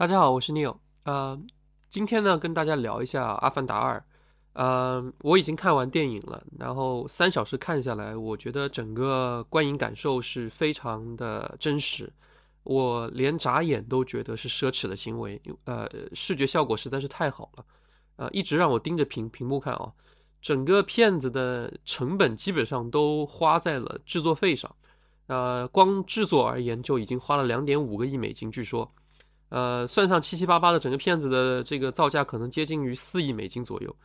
大家好，我是 Neo。今天呢跟大家聊一下《阿凡达二》。我已经看完电影了，然后3小时看下来，我觉得整个观影感受是非常的真实，我连眨眼都觉得是奢侈的行为。视觉效果实在是太好了，一直让我盯着屏幕看啊。整个片子的成本基本上都花在了制作费上，光制作而言就已经花了 2.5 个亿美金，据说。算上七七八八的整个片子的这个造价可能接近于4亿美金左右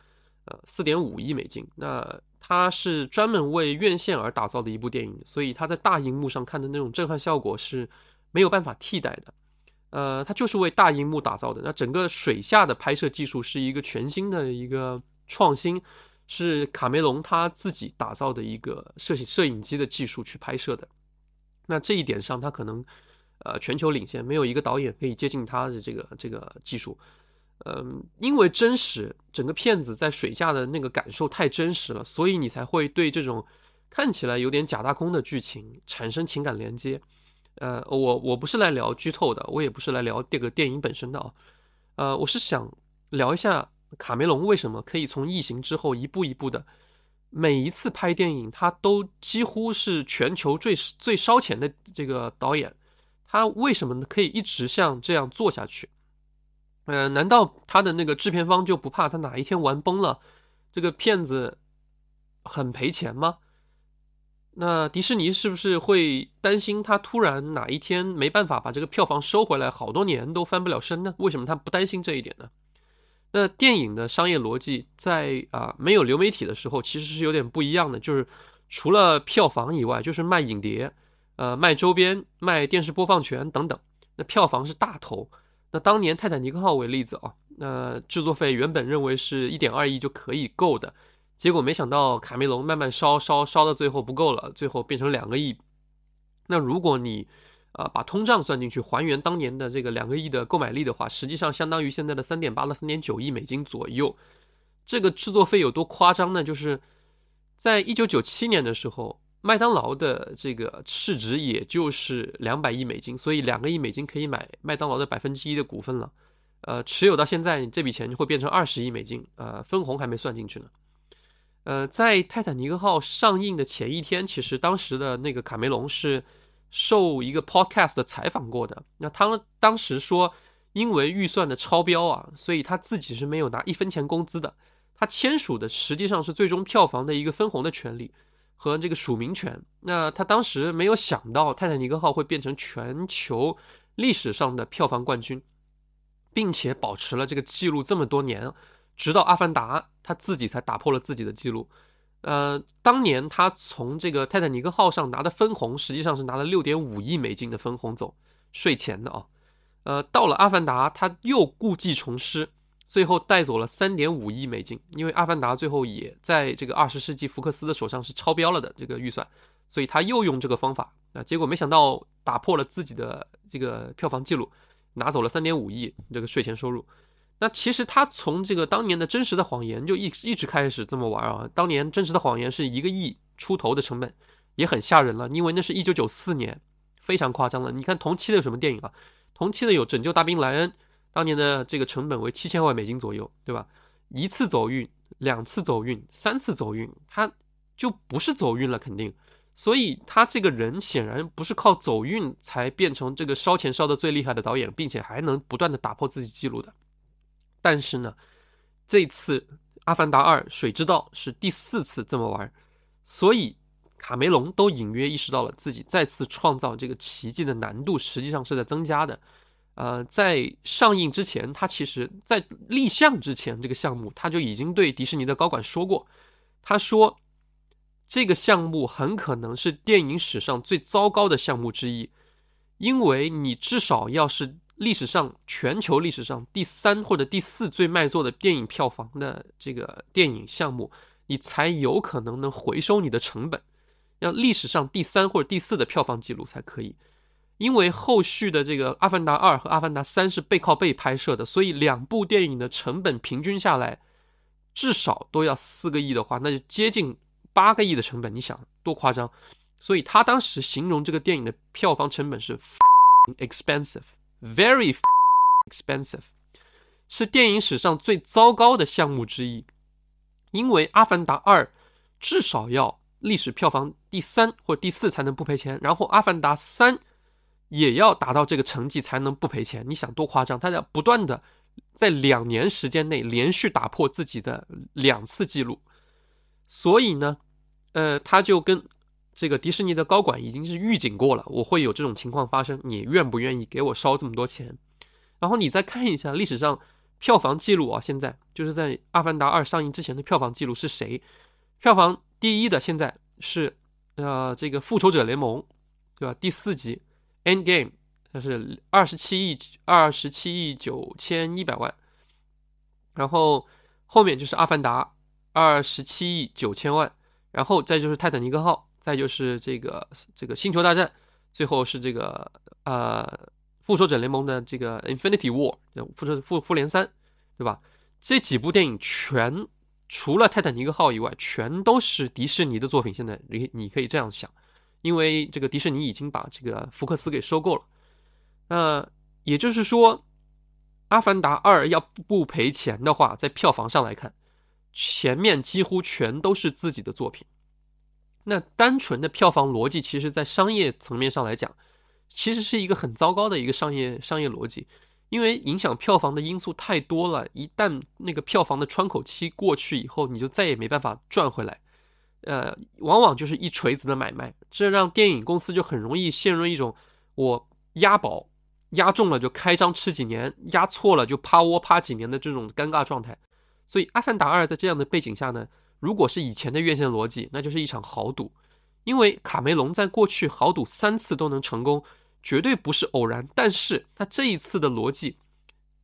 ，4.5 亿美金。那它是专门为院线而打造的一部电影，所以它在大荧幕上看的那种震撼效果是没有办法替代的。它就是为大荧幕打造的。那整个水下的拍摄技术是一个全新的一个创新，是卡梅隆他自己打造的一个摄影机的技术去拍摄的。那这一点上，他可能全球领先，没有一个导演可以接近他的这个技术。因为真实，整个片子在水下的那个感受太真实了，所以你才会对这种看起来有点假大空的剧情产生情感连接。我不是来聊剧透的，我也不是来聊这个电影本身的啊。我是想聊一下卡梅隆为什么可以从《异形》之后一步一步的，每一次拍电影他都几乎是全球最烧钱的这个导演。他为什么可以一直像这样做下去？难道他的那个制片方就不怕他哪一天玩崩了，这个片子很赔钱吗？那迪士尼是不是会担心他突然哪一天没办法把这个票房收回来，好多年都翻不了身呢？为什么他不担心这一点呢？那电影的商业逻辑在没有流媒体的时候其实是有点不一样的，就是除了票房以外，就是卖影碟，卖周边，卖电视播放权等等，那票房是大头。那当年泰坦尼克号为例子啊，制作费原本认为是 1.2 亿就可以够的，结果没想到卡梅隆慢慢烧到最后不够了，最后变成2个亿。那如果你把通胀算进去，还原当年的这个2个亿的购买力的话，实际上相当于现在的 3.8 到 3.9 亿美金左右。这个制作费有多夸张呢？就是在1997年的时候，麦当劳的这个市值也就是200亿美金，所以2个亿美金可以买麦当劳的1%的股份了。持有到现在这笔钱会变成20亿美金，分红还没算进去呢。在泰坦尼克号上映的前一天，其实当时的那个卡梅隆是受一个 podcast 的采访过的。那他当时说，因为预算的超标啊，所以他自己是没有拿1分钱工资的，他签署的实际上是最终票房的一个分红的权利和这个署名权。那他当时没有想到泰坦尼克号会变成全球历史上的票房冠军，并且保持了这个记录这么多年，直到阿凡达他自己才打破了自己的记录。当年他从这个泰坦尼克号上拿的分红实际上是拿了 6.5 亿美金的分红走，税前的啊。到了阿凡达他又故技重施，最后带走了 3.5 亿美金，因为阿凡达最后也在这个20世纪福克斯的手上是超标了的这个预算，所以他又用这个方法，结果没想到打破了自己的这个票房记录，拿走了 3.5 亿这个税前收入。那其实他从这个当年的真实的谎言就一直开始这么玩啊。当年真实的谎言是1个亿出头的成本，也很吓人了，因为那是1994年，非常夸张了。你看同期的有什么电影啊？同期的有《拯救大兵莱恩》，当年的这个成本为7000万美金左右，对吧？一次走运，2次走运，3次走运，他就不是走运了，肯定。所以他这个人显然不是靠走运才变成这个烧钱烧的最厉害的导演，并且还能不断的打破自己记录的。但是呢，这次《阿凡达2：水之道》是第4次这么玩，所以卡梅隆都隐约意识到了自己再次创造这个奇迹的难度实际上是在增加的。在上映之前，他其实在立项之前，这个项目他就已经对迪士尼的高管说过，他说这个项目很可能是电影史上最糟糕的项目之一，因为你至少要是历史上全球历史上第3或者第4最卖座的电影票房的这个电影项目，你才有可能能回收你的成本，要历史上第3或者第4的票房记录才可以。因为后续的这个《阿凡达2》和《阿凡达3》是背靠背拍摄的，所以2部电影的成本平均下来至少都要4个亿的话，那就接近8个亿的成本，你想多夸张。所以他当时形容这个电影的票房成本是 expensive, very expensive 是电影史上最糟糕的项目之一，因为《阿凡达2》至少要历史票房第3或第4才能不赔钱，然后《阿凡达3》也要达到这个成绩才能不赔钱。你想多夸张，它要不断的在2年时间内连续打破自己的2次记录。所以呢他就跟这个迪士尼的高管已经是预警过了，我会有这种情况发生，你愿不愿意给我烧这么多钱？然后你再看一下历史上票房记录啊，现在就是在《阿凡达2》上映之前的票房记录是谁？票房第1的现在是这个《复仇者联盟》，对吧？第4集 Endgame 它是27亿9100万，然后后面就是《阿凡达》27亿9000万，然后再就是《泰坦尼克号》，再就是这个《星球大战》，最后是这个复仇者联盟的这个 Infinity War 复联3，对吧？这几部电影全除了泰坦尼克号以外全都是迪士尼的作品。现在你可以这样想，因为这个迪士尼已经把这个福克斯给收购了。也就是说阿凡达2要不赔钱的话，在票房上来看前面几乎全都是自己的作品。那单纯的票房逻辑其实在商业层面上来讲其实是一个很糟糕的一个商业逻辑，因为影响票房的因素太多了，一旦那个票房的窗口期过去以后，你就再也没办法赚回来。往往就是一锤子的买卖，这让电影公司就很容易陷入一种我押宝押中了就开张吃几年，押错了就趴窝趴几年的这种尴尬状态。所以《阿凡达2》在这样的背景下呢，如果是以前的院线逻辑，那就是一场豪赌。因为卡梅隆在过去豪赌3次都能成功，绝对不是偶然，但是他这一次的逻辑，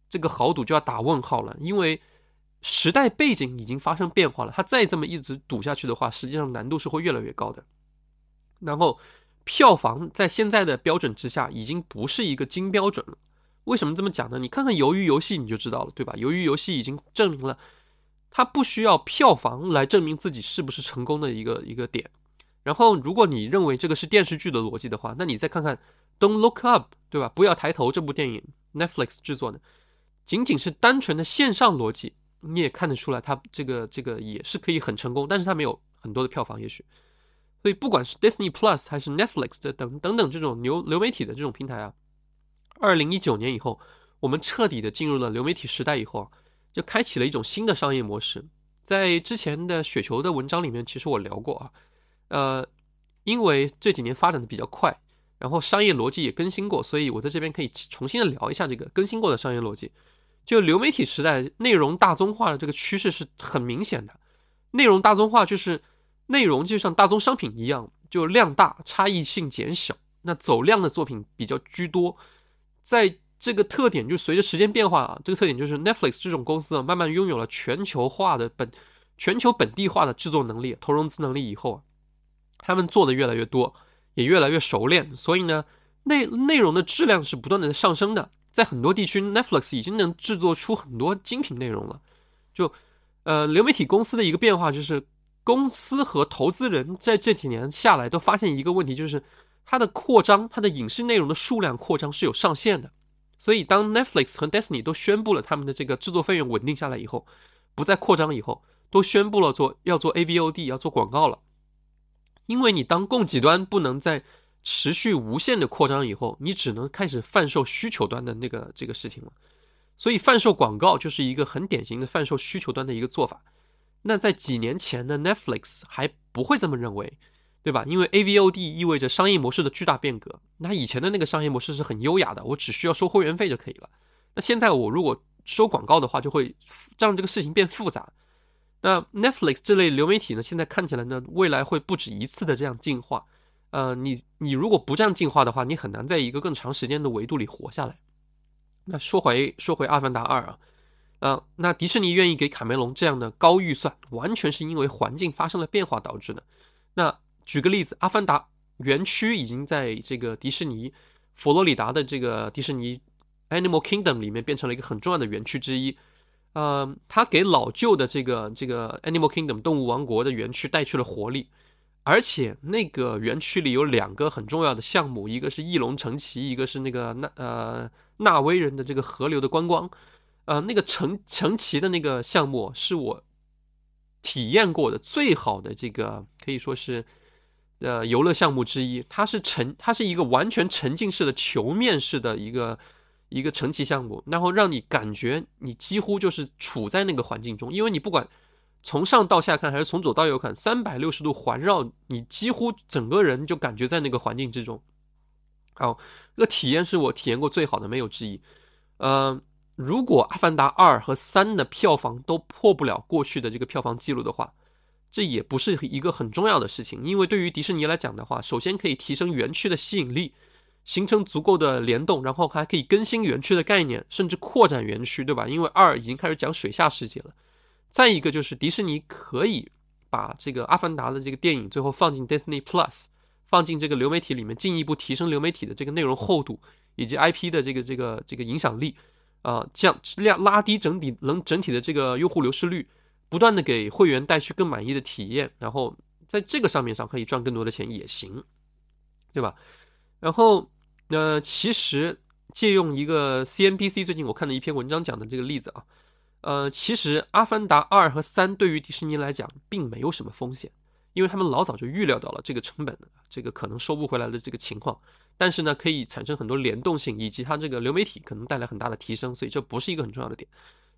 这个豪赌就要打问号了，因为时代背景已经发生变化了，他再这么一直赌下去的话，实际上难度是会越来越高的。然后票房在现在的标准之下已经不是一个金标准了。为什么这么讲呢？你看看《鱿鱼游戏》你就知道了，对吧？《鱿鱼游戏》已经证明了他不需要票房来证明自己是不是成功的一个点。然后如果你认为这个是电视剧的逻辑的话，那你再看看 Don't look up， 对吧？不要抬头这部电影 Netflix 制作的，仅仅是单纯的线上逻辑你也看得出来它这个也是可以很成功，但是它没有很多的票房也许。所以不管是 Disney Plus 还是 Netflix 等等这种流媒体的这种平台啊，2019年以后我们彻底的进入了流媒体时代以后，就开启了一种新的商业模式。在之前的雪球的文章里面其实我聊过啊，因为这几年发展的比较快，然后商业逻辑也更新过，所以我在这边可以重新的聊一下这个更新过的商业逻辑。就流媒体时代内容大宗化的这个趋势是很明显的，内容大宗化就是内容就像大宗商品一样，就量大差异性减小，那走量的作品比较居多。在这个特点就随着时间变化，这个特点就是 Netflix 这种公司慢慢拥有了全球本地化的制作能力、投融资能力以后他们做的越来越多，也越来越熟练，所以呢内容的质量是不断的上升的。在很多地区 Netflix 已经能制作出很多精品内容了。就流媒体公司的一个变化就是公司和投资人在这几年下来都发现一个问题，就是它的影视内容的数量扩张是有上限的。所以当 Netflix 和 Disney 都宣布了他们的这个制作费用稳定下来以后，不再扩张以后，都宣布了要做 AVOD， 要做广告了。因为你当供给端不能再持续无限的扩张以后，你只能开始贩售需求端的这个事情了。所以贩售广告就是一个很典型的贩售需求端的一个做法。那在几年前的 Netflix 还不会这么认为，对吧？因为 AVOD 意味着商业模式的巨大变革，那以前的那个商业模式是很优雅的，我只需要收会员费就可以了。那现在我如果收广告的话，就会让这个事情变复杂。那 Netflix 这类流媒体呢，现在看起来呢，未来会不止一次的这样进化。你如果不这样进化的话，你很难在一个更长时间的维度里活下来。那说回《阿凡达2》那迪士尼愿意给卡梅隆这样的高预算，完全是因为环境发生了变化导致的。那举个例子，《阿凡达》园区已经在这个迪士尼佛罗里达的这个迪士尼 Animal Kingdom 里面变成了一个很重要的园区之一。他给老旧的这个 Animal Kingdom 动物王国的园区带去了活力。而且那个园区里有两个很重要的项目，一个是翼龙城旗，一个是那个纳威人的这个河流的观光。那个城旗的那个项目是我体验过的最好的这个可以说是游乐项目之一。它是一个完全沉浸式的球面式的一个城旗项目，然后让你感觉你几乎就是处在那个环境中，因为你不管从上到下看还是从左到右看，360度环绕你，几乎整个人就感觉在那个环境之中。好，这个体验是我体验过最好的，没有之一。如果《阿凡达2》和3的票房都破不了过去的这个票房记录的话，这也不是一个很重要的事情，因为对于迪士尼来讲的话，首先可以提升园区的吸引力，形成足够的联动，然后还可以更新园区的概念，甚至扩展园区，对吧？因为2已经开始讲水下世界了。再一个就是迪士尼可以把这个《阿凡达》的这个电影最后放进 Disney Plus， 放进这个流媒体里面，进一步提升流媒体的这个内容厚度以及 IP 的这个影响力，这样拉低整体的这个用户流失率，不断的给会员带去更满意的体验，然后在这个上面上可以赚更多的钱也行，对吧？然后其实借用一个 CNBC 最近我看的一篇文章讲的这个例子啊。其实《阿凡达2》和3对于迪士尼来讲并没有什么风险，因为他们老早就预料到了这个成本，这个可能收不回来的这个情况，但是呢可以产生很多联动性，以及它这个流媒体可能带来很大的提升，所以这不是一个很重要的点。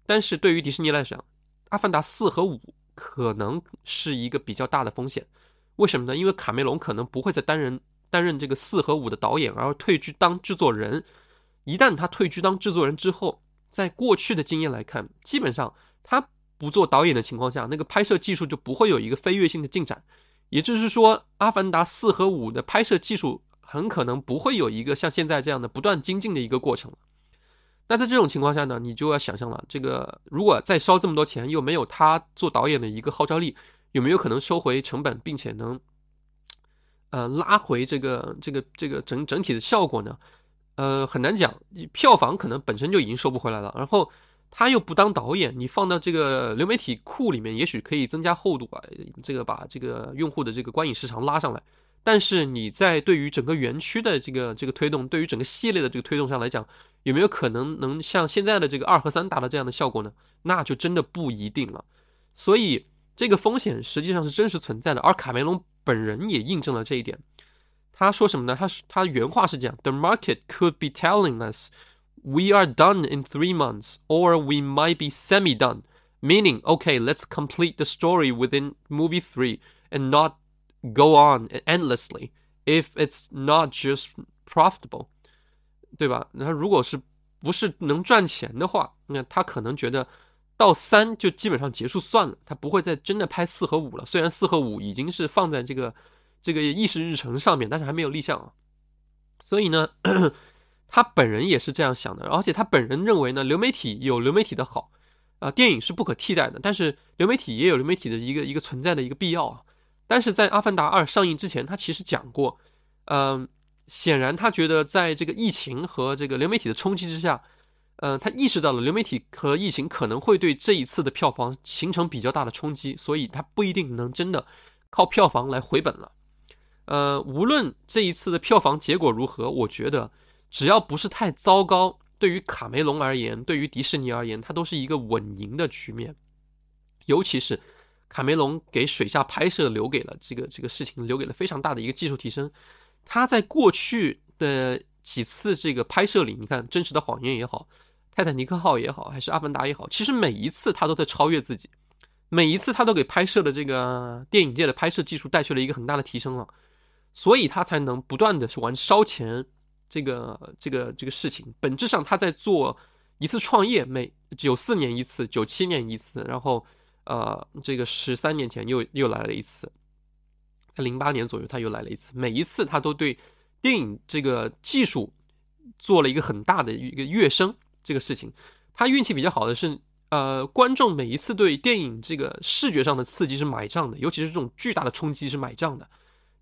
但是对于迪士尼来讲，《阿凡达4》和5可能是一个比较大的风险。为什么呢？因为卡梅隆可能不会再担任这个4和5的导演，而退居当制作人。一旦他退居当制作人之后，在过去的经验来看，基本上他不做导演的情况下，那个拍摄技术就不会有一个飞跃性的进展，也就是说阿凡达4和5的拍摄技术很可能不会有一个像现在这样的不断精进的一个过程。那在这种情况下呢，你就要想象了，这个如果再烧这么多钱又没有他做导演的一个号召力，有没有可能收回成本，并且能拉回这个整体的效果呢？很难讲，票房可能本身就已经收不回来了，然后他又不当导演，你放到这个流媒体库里面，也许可以增加厚度吧，把这个用户的这个观影时长拉上来。但是你在对于整个园区的这个推动，对于整个系列的这个推动上来讲，有没有可能能像现在的这个2和3达到这样的效果呢？那就真的不一定了。所以这个风险实际上是真实存在的，而卡梅隆本人也印证了这一点。他说什么呢？他原话是这样 ：The market could be telling us we are done in 3 months, or we might be semi-done, meaning, okay, let's complete the story within movie 3 and not go on endlessly if it's not just profitable， 对吧？他如果是不是能赚钱的话，那他可能觉得到3就基本上结束算了，他不会再真的拍4和5了。虽然4和5已经是放在这个议事日程上面，但是还没有立项啊。所以呢他本人也是这样想的，而且他本人认为呢，流媒体有流媒体的好，电影是不可替代的，但是流媒体也有流媒体的一个存在的一个必要啊。但是在《阿凡达2》上映之前，他其实讲过，显然他觉得在这个疫情和这个流媒体的冲击之下，他意识到了流媒体和疫情可能会对这一次的票房形成比较大的冲击，所以他不一定能真的靠票房来回本了。无论这一次的票房结果如何，我觉得只要不是太糟糕，对于卡梅隆而言，对于迪士尼而言，它都是一个稳赢的局面。尤其是卡梅隆给水下拍摄留给了这个事情留给了非常大的一个技术提升。他在过去的几次这个拍摄里，你看《真实的谎言》也好，《泰坦尼克号》也好，还是《阿凡达》也好，其实每一次他都在超越自己，每一次他都给拍摄的这个电影界的拍摄技术带去了一个很大的提升了。所以他才能不断的玩烧钱这个事情。本质上他在做一次创业，每94年一次，97年一次，然后这个13年前又来了一次，08年左右他又来了一次。每一次他都对电影这个技术做了一个很大的一个跃升。这个事情他运气比较好的是，观众每一次对电影这个视觉上的刺激是买账的，尤其是这种巨大的冲击是买账的。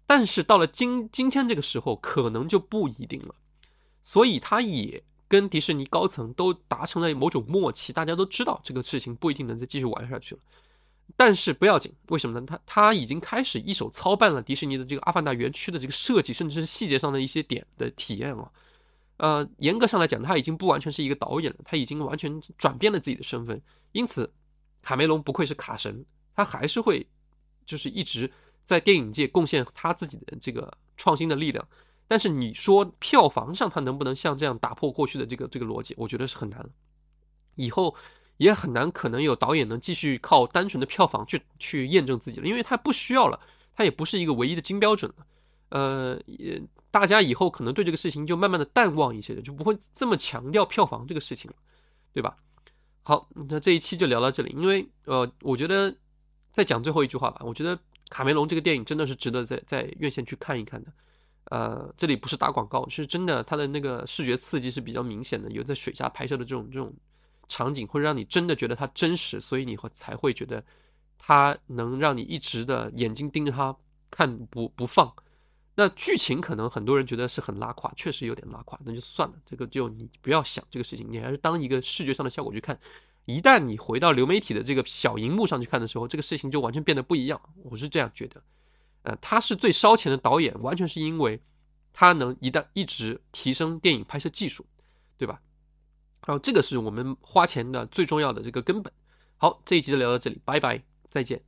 但是到了今天这个时候，可能就不一定了。所以他也跟迪士尼高层都达成了某种默契，大家都知道这个事情不一定能再继续玩下去了。但是不要紧，为什么呢？他已经开始一手操办了迪士尼的这个阿凡达园区的这个设计，甚至是细节上的一些点的体验了。严格上来讲，他已经不完全是一个导演了，他已经完全转变了自己的身份。因此，卡梅隆不愧是卡神，他还是会就是一直在电影界贡献他自己的这个创新的力量。但是你说票房上他能不能像这样打破过去的这个逻辑，我觉得是很难。以后也很难可能有导演能继续靠单纯的票房去验证自己了，因为他不需要了，他也不是一个唯一的金标准了。大家以后可能对这个事情就慢慢的淡忘一些，就不会这么强调票房这个事情了，对吧？好，那这一期就聊到这里，因为我觉得再讲最后一句话吧，我觉得卡梅隆这个电影真的是值得在院线去看一看的。这里不是打广告，是真的，它的那个视觉刺激是比较明显的，有在水下拍摄的这种场景会让你真的觉得它真实，所以你才会觉得它能让你一直的眼睛盯着它看不放。那剧情可能很多人觉得是很拉垮，确实有点拉垮，那就算了，这个就你不要想这个事情，你还是当一个视觉上的效果去看。一旦你回到流媒体的这个小荧幕上去看的时候，这个事情就完全变得不一样，我是这样觉得。他是最烧钱的导演，完全是因为他能一直提升电影拍摄技术，对吧？然后这个是我们花钱的最重要的这个根本。好，这一集就聊到这里，拜拜，再见。